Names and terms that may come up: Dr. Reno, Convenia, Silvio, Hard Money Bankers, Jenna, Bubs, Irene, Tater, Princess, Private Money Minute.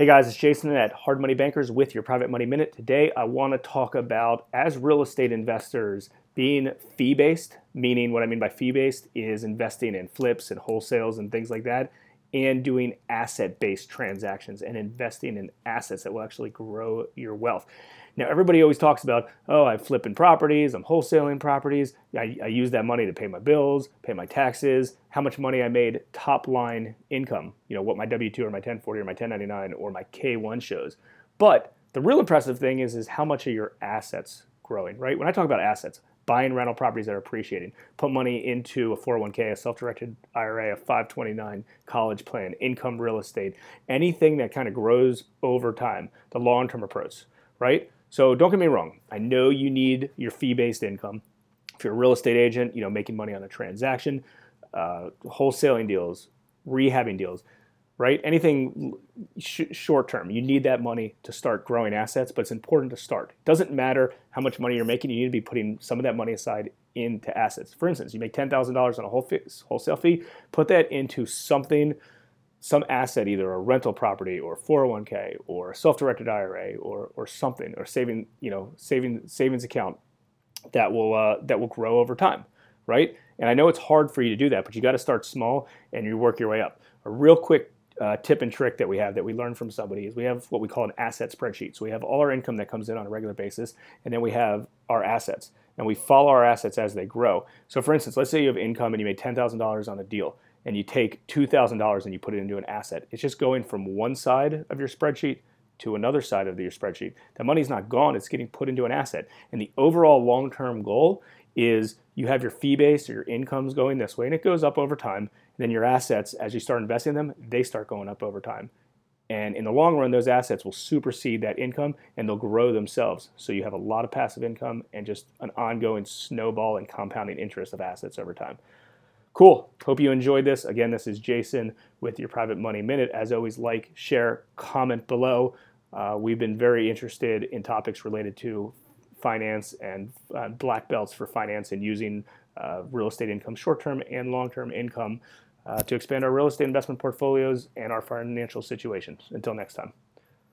Hey guys, it's Jason at Hard Money Bankers with your Private Money Minute. Today I want to talk about, as real estate investors, being fee-based, meaning what I mean by fee-based is investing in flips and wholesales and things like that, and doing asset-based transactions and investing in assets that will actually grow your wealth. Now, everybody always talks about, oh, I'm flipping properties, I'm wholesaling properties, I use that money to pay my bills, pay my taxes, how much money I made top-line income, you know, what my W-2 or my 1040 or my 1099 or my K-1 shows. But the real impressive thing is how much are your assets growing, right? When I talk about assets, buying rental properties that are appreciating, put money into a 401k, a self-directed IRA, a 529 college plan, income real estate, anything that kind of grows over time, the long-term approach, right? So don't get me wrong. I know you need your fee-based income. If you're a real estate agent, you know, making money on a transaction, wholesaling deals, rehabbing deals, right? Anything short-term, you need that money to start growing assets, but it's important to start. It doesn't matter how much money you're making, you need to be putting some of that money aside into assets. For instance, you make $10,000 on a wholesale fee, put that into something, some asset, either a rental property or 401k or a self-directed IRA or something, or savings account that will grow over time, right? And I know it's hard for you to do that, but you got to start small and you work your way up. A real quick tip and trick that we learned from somebody is we have what we call an asset spreadsheet. So we have all our income that comes in on a regular basis, and then we have our assets, and we follow our assets as they grow. So for instance, let's say you have income and you made $10,000 on a deal, and you take $2,000 and you put it into an asset. It's just going from one side of your spreadsheet to another side of your spreadsheet. That money's not gone, it's getting put into an asset. And the overall long-term goal is you have your fee base or your income's going this way and it goes up over time. And then your assets, as you start investing them, they start going up over time. And in the long run, those assets will supersede that income and they'll grow themselves. So you have a lot of passive income and just an ongoing snowball and compounding interest of assets over time. Cool. Hope you enjoyed this. Again, this is Jason with your Private Money Minute. As always, like, share, comment below. We've been very interested in topics related to finance and black belts for finance and using real estate income, short-term and long-term income to expand our real estate investment portfolios and our financial situations. Until next time.